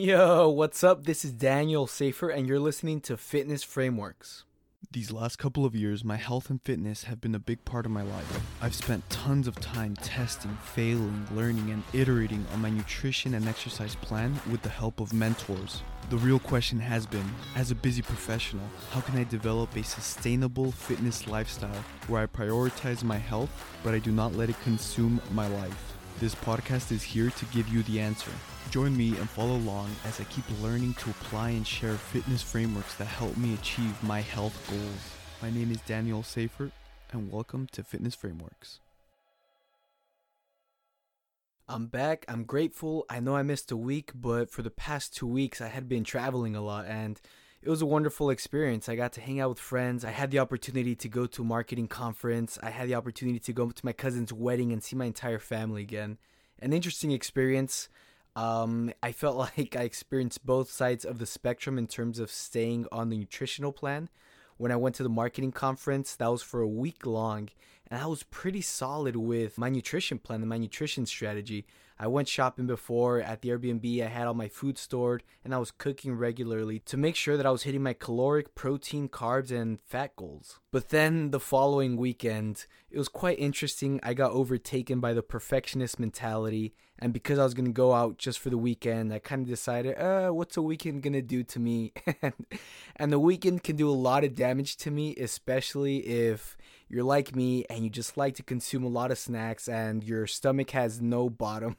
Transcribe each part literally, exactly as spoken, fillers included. Yo, what's up? This is Daniel Safer, and you're listening to Fitness Frameworks. These last couple of years, my health and fitness have been a big part of my life. I've spent tons of time testing, failing, learning, and iterating on my nutrition and exercise plan with the help of mentors. The real question has been, as a busy professional, how can I develop a sustainable fitness lifestyle where I prioritize my health, but I do not let it consume my life? This podcast is here to give you the answer. Join me and follow along as I keep learning to apply and share fitness frameworks that help me achieve my health goals. My name is Daniel Seifert, and welcome to Fitness Frameworks. I'm back. I'm grateful. I know I missed a week, but for the past two weeks, I had been traveling a lot, and it was a wonderful experience. I got to hang out with friends. I had the opportunity to go to a marketing conference. I had the opportunity to go to my cousin's wedding and see my entire family again. An interesting experience. Um, I felt like I experienced both sides of the spectrum in terms of staying on the nutritional plan. When I went to the marketing conference, that was for a week long, and I was pretty solid with my nutrition plan and my nutrition strategy. I went shopping before at the Airbnb. I had all my food stored, and I was cooking regularly to make sure that I was hitting my caloric, protein, carbs, and fat goals. But then the following weekend, it was quite interesting. I got overtaken by the perfectionist mentality, and because I was going to go out just for the weekend, I kind of decided, uh, what's a weekend going to do to me? And the weekend can do a lot of damage to me, especially if you're like me and you just like to consume a lot of snacks and your stomach has no bottom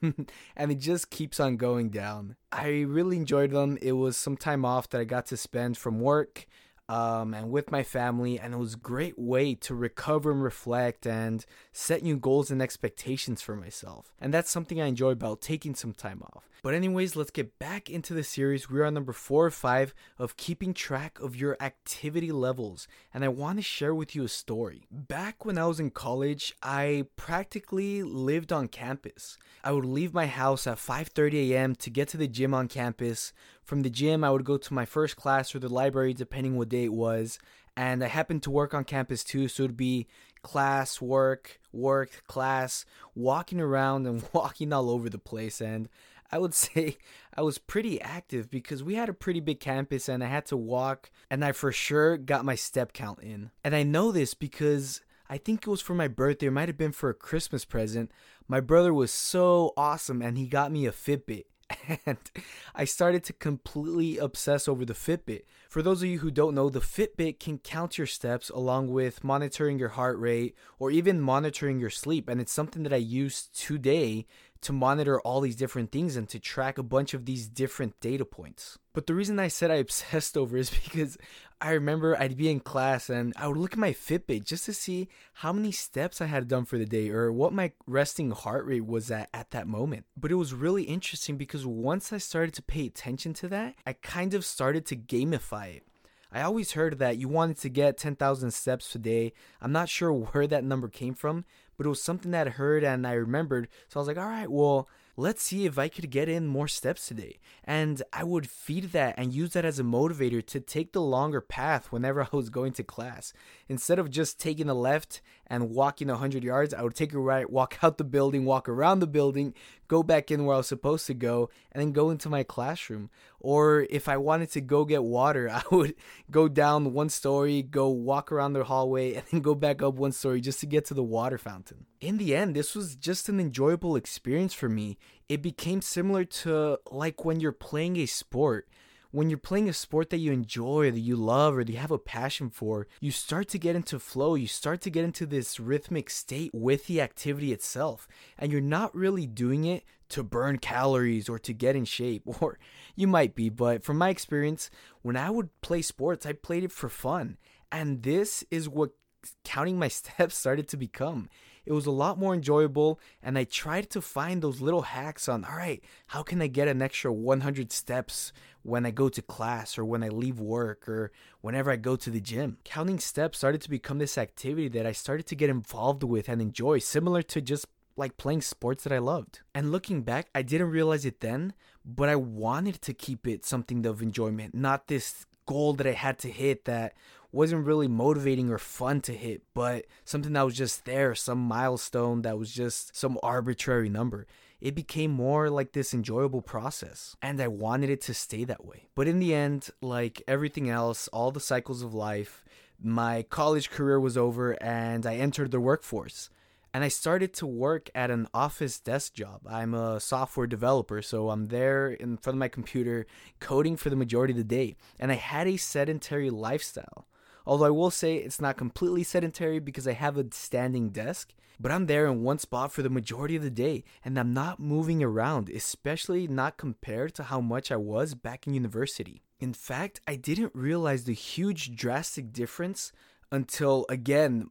and it just keeps on going down. I really enjoyed them. It was some time off that I got to spend from work um, and with my family, and it was a great way to recover and reflect and set new goals and expectations for myself. And that's something I enjoy about taking some time off. But anyways, let's get back into the series. We're on number four or five of keeping track of your activity levels. And I want to share with you a story. Back when I was in college, I practically lived on campus. I would leave my house at five thirty a.m. to get to the gym on campus. From the gym, I would go to my first class or the library, depending what day it was. And I happened to work on campus too, so it would be class, work, work, class, walking around and walking all over the place. And I would say I was pretty active because we had a pretty big campus and I had to walk, and I for sure got my step count in. And I know this because I think it was for my birthday, it might have been for a Christmas present. My brother was so awesome and he got me a Fitbit. And I started to completely obsess over the Fitbit. For those of you who don't know, the Fitbit can count your steps along with monitoring your heart rate or even monitoring your sleep. And it's something that I use today to monitor all these different things and to track a bunch of these different data points. But the reason I said I obsessed over is because I remember I'd be in class and I would look at my Fitbit just to see how many steps I had done for the day or what my resting heart rate was at at that moment. But it was really interesting because once I started to pay attention to that, I kind of started to gamify it. I always heard that you wanted to get ten thousand steps a day. I'm not sure where that number came from, but it was something that I heard and I remembered. So I was like, all right, well, let's see if I could get in more steps today. And I would feed that and use that as a motivator to take the longer path whenever I was going to class. Instead of just taking a left and walking one hundred yards, I would take a right, walk out the building, walk around the building, go back in where I was supposed to go, and then go into my classroom. Or if I wanted to go get water, I would go down one story, go walk around the hallway, and then go back up one story just to get to the water fountain. In the end, this was just an enjoyable experience for me. It became similar to like when you're playing a sport. When you're playing a sport that you enjoy, that you love, or that you have a passion for, you start to get into flow, you start to get into this rhythmic state with the activity itself, and you're not really doing it to burn calories or to get in shape, or you might be, but from my experience, when I would play sports, I played it for fun, and this is what counting my steps started to become. It was a lot more enjoyable, and I tried to find those little hacks on, all right, how can I get an extra one hundred steps when I go to class or when I leave work or whenever I go to the gym? Counting steps started to become this activity that I started to get involved with and enjoy, similar to just like playing sports that I loved. And looking back, I didn't realize it then, but I wanted to keep it something of enjoyment, not this goal that I had to hit that wasn't really motivating or fun to hit, but something that was just there, some milestone that was just some arbitrary number. it became more like this enjoyable process, and I wanted it to stay that way. But in the end, like everything else, all the cycles of life, my college career was over and I entered the workforce. And I started to work at an office desk job. I'm a software developer, so I'm there in front of my computer coding for the majority of the day. And I had a sedentary lifestyle. Although I will say it's not completely sedentary because I have a standing desk, but I'm there in one spot for the majority of the day and I'm not moving around, especially not compared to how much I was back in university. In fact, I didn't realize the huge drastic difference until, again,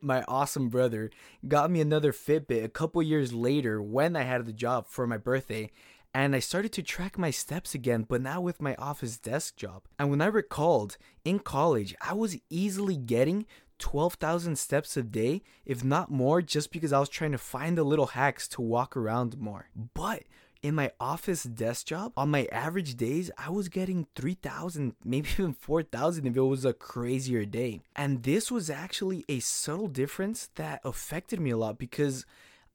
my awesome brother got me another Fitbit a couple years later when I had the job for my birthday, and I started to track my steps again, but now with my office desk job. And when I recalled, in college, I was easily getting twelve thousand steps a day, if not more, just because I was trying to find the little hacks to walk around more. But in my office desk job, on my average days, I was getting three thousand, maybe even four thousand if it was a crazier day. And this was actually a subtle difference that affected me a lot because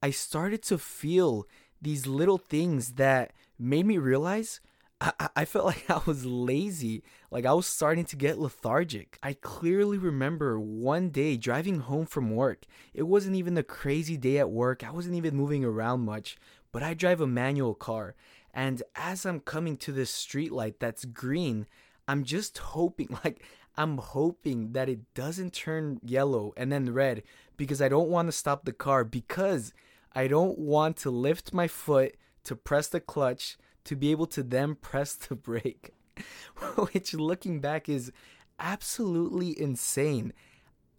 I started to feel these little things that made me realize I, I felt like I was lazy, like I was starting to get lethargic. I clearly remember one day driving home from work. It wasn't even a crazy day at work. I wasn't even moving around much, but I drive a manual car. And as I'm coming to this streetlight that's green, I'm just hoping, like I'm hoping that it doesn't turn yellow and then red because I don't want to stop the car because I don't want to lift my foot to press the clutch to be able to then press the brake, which looking back is absolutely insane.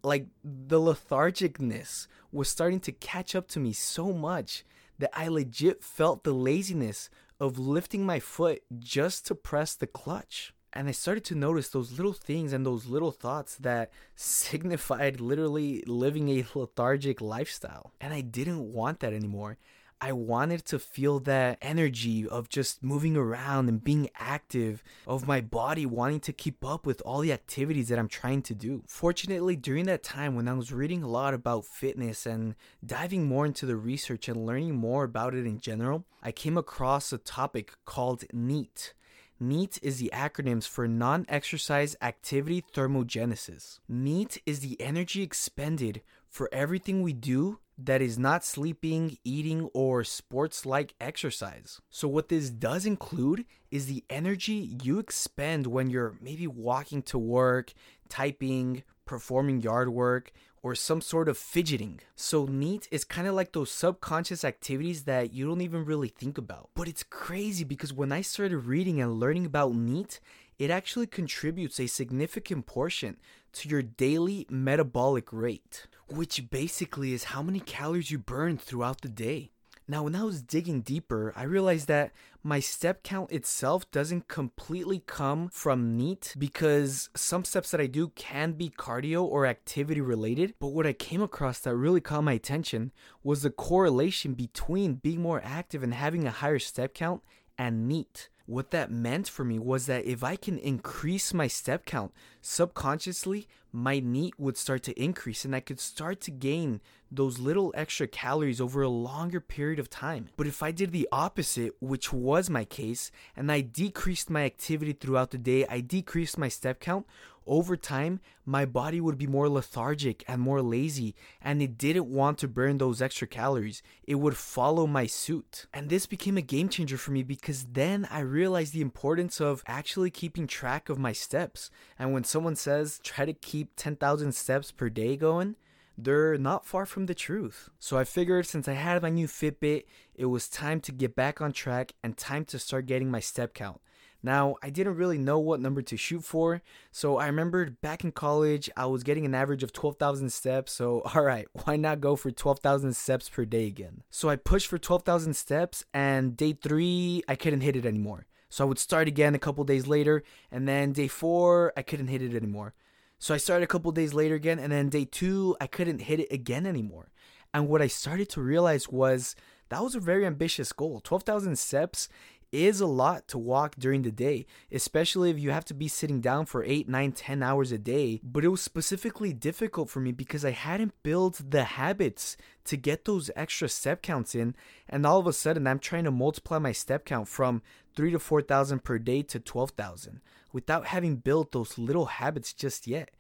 Like the lethargicness was starting to catch up to me so much that I legit felt the laziness of lifting my foot just to press the clutch. And I started to notice those little things and those little thoughts that signified literally living a lethargic lifestyle. And I didn't want that anymore. I wanted to feel that energy of just moving around and being active, of my body wanting to keep up with all the activities that I'm trying to do. Fortunately, during that time when I was reading a lot about fitness and diving more into the research and learning more about it in general, I came across a topic called NEAT. NEAT is the acronyms for non-exercise activity thermogenesis. NEAT is the energy expended for everything we do that is not sleeping, eating, or sports-like exercise. So what this does include is the energy you expend when you're maybe walking to work, typing, performing yard work, or some sort of fidgeting. So NEAT is kind of like those subconscious activities that you don't even really think about. But it's crazy because when I started reading and learning about NEAT, it actually contributes a significant portion to your daily metabolic rate, which basically is how many calories you burn throughout the day. Now, when I was digging deeper, I realized that my step count itself doesn't completely come from NEAT because some steps that I do can be cardio or activity related. But what I came across that really caught my attention was the correlation between being more active and having a higher step count and NEAT. What that meant for me was that if I can increase my step count, subconsciously, my NEAT would start to increase and I could start to gain those little extra calories over a longer period of time. But if I did the opposite, which was my case, and I decreased my activity throughout the day, I decreased my step count, over time, my body would be more lethargic and more lazy, and it didn't want to burn those extra calories. It would follow my suit. And this became a game changer for me because then I realized the importance of actually keeping track of my steps. And when someone says, try to keep ten thousand steps per day going, they're not far from the truth. So I figured since I had my new Fitbit, it was time to get back on track and time to start getting my step count. Now, I didn't really know what number to shoot for, so I remembered back in college, I was getting an average of twelve thousand steps, so alright, why not go for twelve thousand steps per day again? So I pushed for twelve thousand steps, and day three, I couldn't hit it anymore. So I would start again a couple days later, and then day four, I couldn't hit it anymore. So I started a couple days later again, and then day two, I couldn't hit it again anymore. And what I started to realize was that was a very ambitious goal. twelve thousand steps is a lot to walk during the day, especially if you have to be sitting down for eight, nine, ten hours a day. But it was specifically difficult for me because I hadn't built the habits to get those extra step counts in, and all of a sudden I'm trying to multiply my step count from three to four thousand per day to twelve thousand without having built those little habits just yet.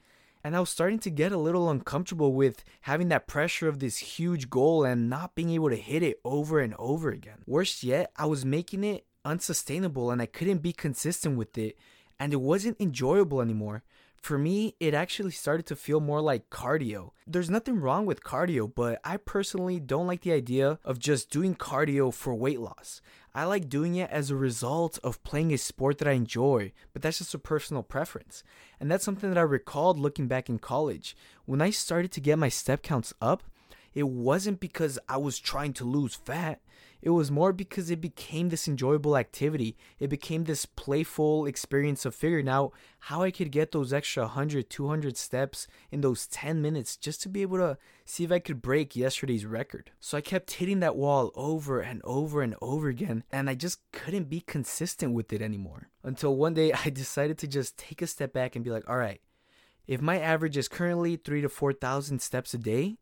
And I was starting to get a little uncomfortable with having that pressure of this huge goal and not being able to hit it over and over again. Worse yet, I was making it unsustainable and I couldn't be consistent with it, and it wasn't enjoyable anymore. For me, it actually started to feel more like cardio. There's nothing wrong with cardio, but I personally don't like the idea of just doing cardio for weight loss. I like doing it as a result of playing a sport that I enjoy, but that's just a personal preference. And that's something that I recalled looking back in college. When I started to get my step counts up, it wasn't because I was trying to lose fat. It was more because it became this enjoyable activity. It became this playful experience of figuring out how I could get those extra one hundred, two hundred steps in those ten minutes just to be able to see if I could break yesterday's record. So I kept hitting that wall over and over and over again, and I just couldn't be consistent with it anymore. Until one day I decided to just take a step back and be like, all right, if my average is currently three to four thousand steps a day,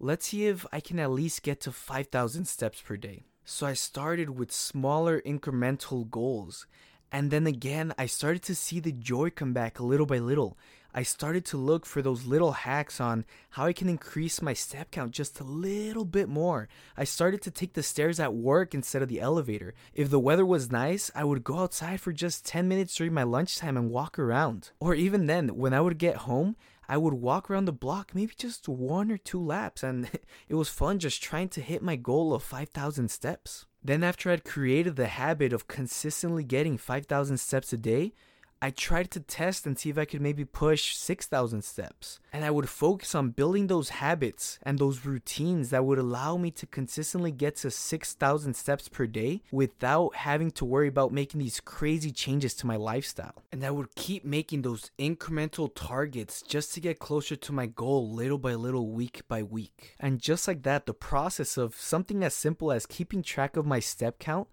let's see if I can at least get to five thousand steps per day. So I started with smaller incremental goals. And then again, I started to see the joy come back little by little. I started to look for those little hacks on how I can increase my step count just a little bit more. I started to take the stairs at work instead of the elevator. If the weather was nice, I would go outside for just ten minutes during my lunchtime and walk around. Or even then, when I would get home, I would walk around the block, maybe just one or two laps, and it was fun just trying to hit my goal of five thousand steps. Then after I'd created the habit of consistently getting five thousand steps a day, I tried to test and see if I could maybe push six thousand steps. And I would focus on building those habits and those routines that would allow me to consistently get to six thousand steps per day without having to worry about making these crazy changes to my lifestyle. And I would keep making those incremental targets just to get closer to my goal little by little, week by week. And just like that, the process of something as simple as keeping track of my step count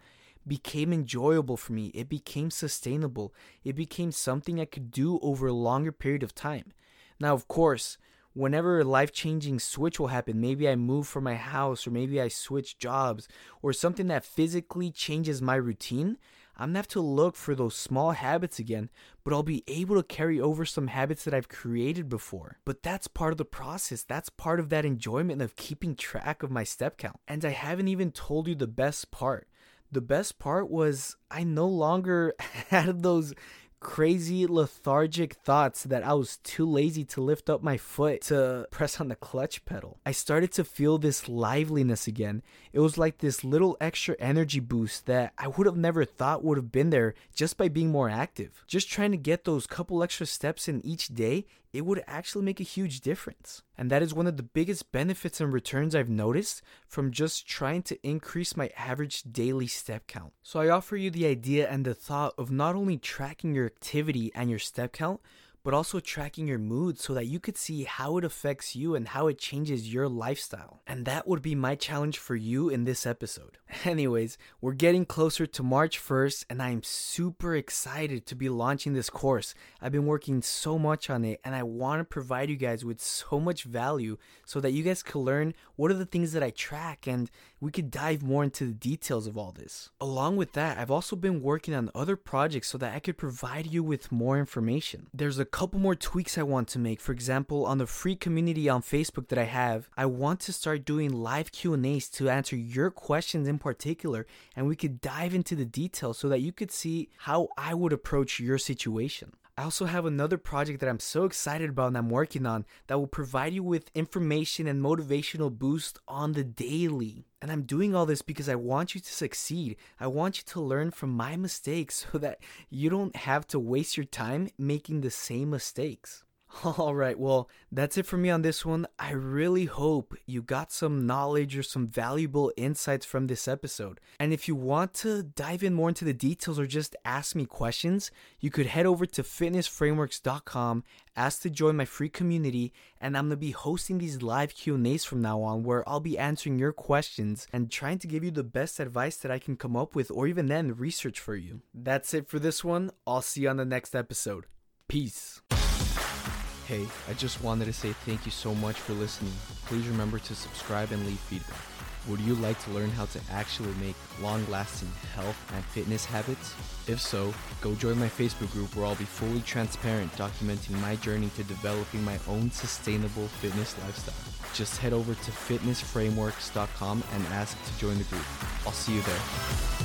became enjoyable for me. It became sustainable. It became something I could do over a longer period of time. Now, of course, whenever a life-changing switch will happen, maybe I move from my house, or maybe I switch jobs, or something that physically changes my routine, I'm gonna have to look for those small habits again, but I'll be able to carry over some habits that I've created before. But that's part of the process. That's part of that enjoyment of keeping track of my step count. And I haven't even told you the best part. The best part was I no longer had those crazy lethargic thoughts that I was too lazy to lift up my foot to press on the clutch pedal. I started to feel this liveliness again. It was like this little extra energy boost that I would have never thought would have been there just by being more active. Just trying to get those couple extra steps in each day, it would actually make a huge difference. And that is one of the biggest benefits and returns I've noticed from just trying to increase my average daily step count. So I offer you the idea and the thought of not only tracking your activity and your step count, but also tracking your mood so that you could see how it affects you and how it changes your lifestyle. And that would be my challenge for you in this episode. Anyways, we're getting closer to March first, and I'm super excited to be launching this course. I've been working so much on it, and I want to provide you guys with so much value so that you guys can learn what are the things that I track, and we could dive more into the details of all this. Along with that, I've also been working on other projects so that I could provide you with more information. There's a couple more tweaks I want to make. For example, on the free community on Facebook that I have, I want to start doing live Q and A's to answer your questions in particular, and we could dive into the details so that you could see how I would approach your situation. I also have another project that I'm so excited about and I'm working on that will provide you with information and motivational boost on the daily. And I'm doing all this because I want you to succeed. I want you to learn from my mistakes so that you don't have to waste your time making the same mistakes. All right, well, that's it for me on this one. I really hope you got some knowledge or some valuable insights from this episode. And if you want to dive in more into the details or just ask me questions, you could head over to fitness frameworks dot com, ask to join my free community, and I'm going to be hosting these live Q and A's from now on where I'll be answering your questions and trying to give you the best advice that I can come up with or even then research for you. That's it for this one. I'll see you on the next episode. Peace. Hey, I just wanted to say thank you so much for listening. Please remember to subscribe and leave feedback. Would you like to learn how to actually make long-lasting health and fitness habits? If so, go join my Facebook group where I'll be fully transparent, documenting my journey to developing my own sustainable fitness lifestyle. Just head over to fitness frameworks dot com and ask to join the group. I'll see you there.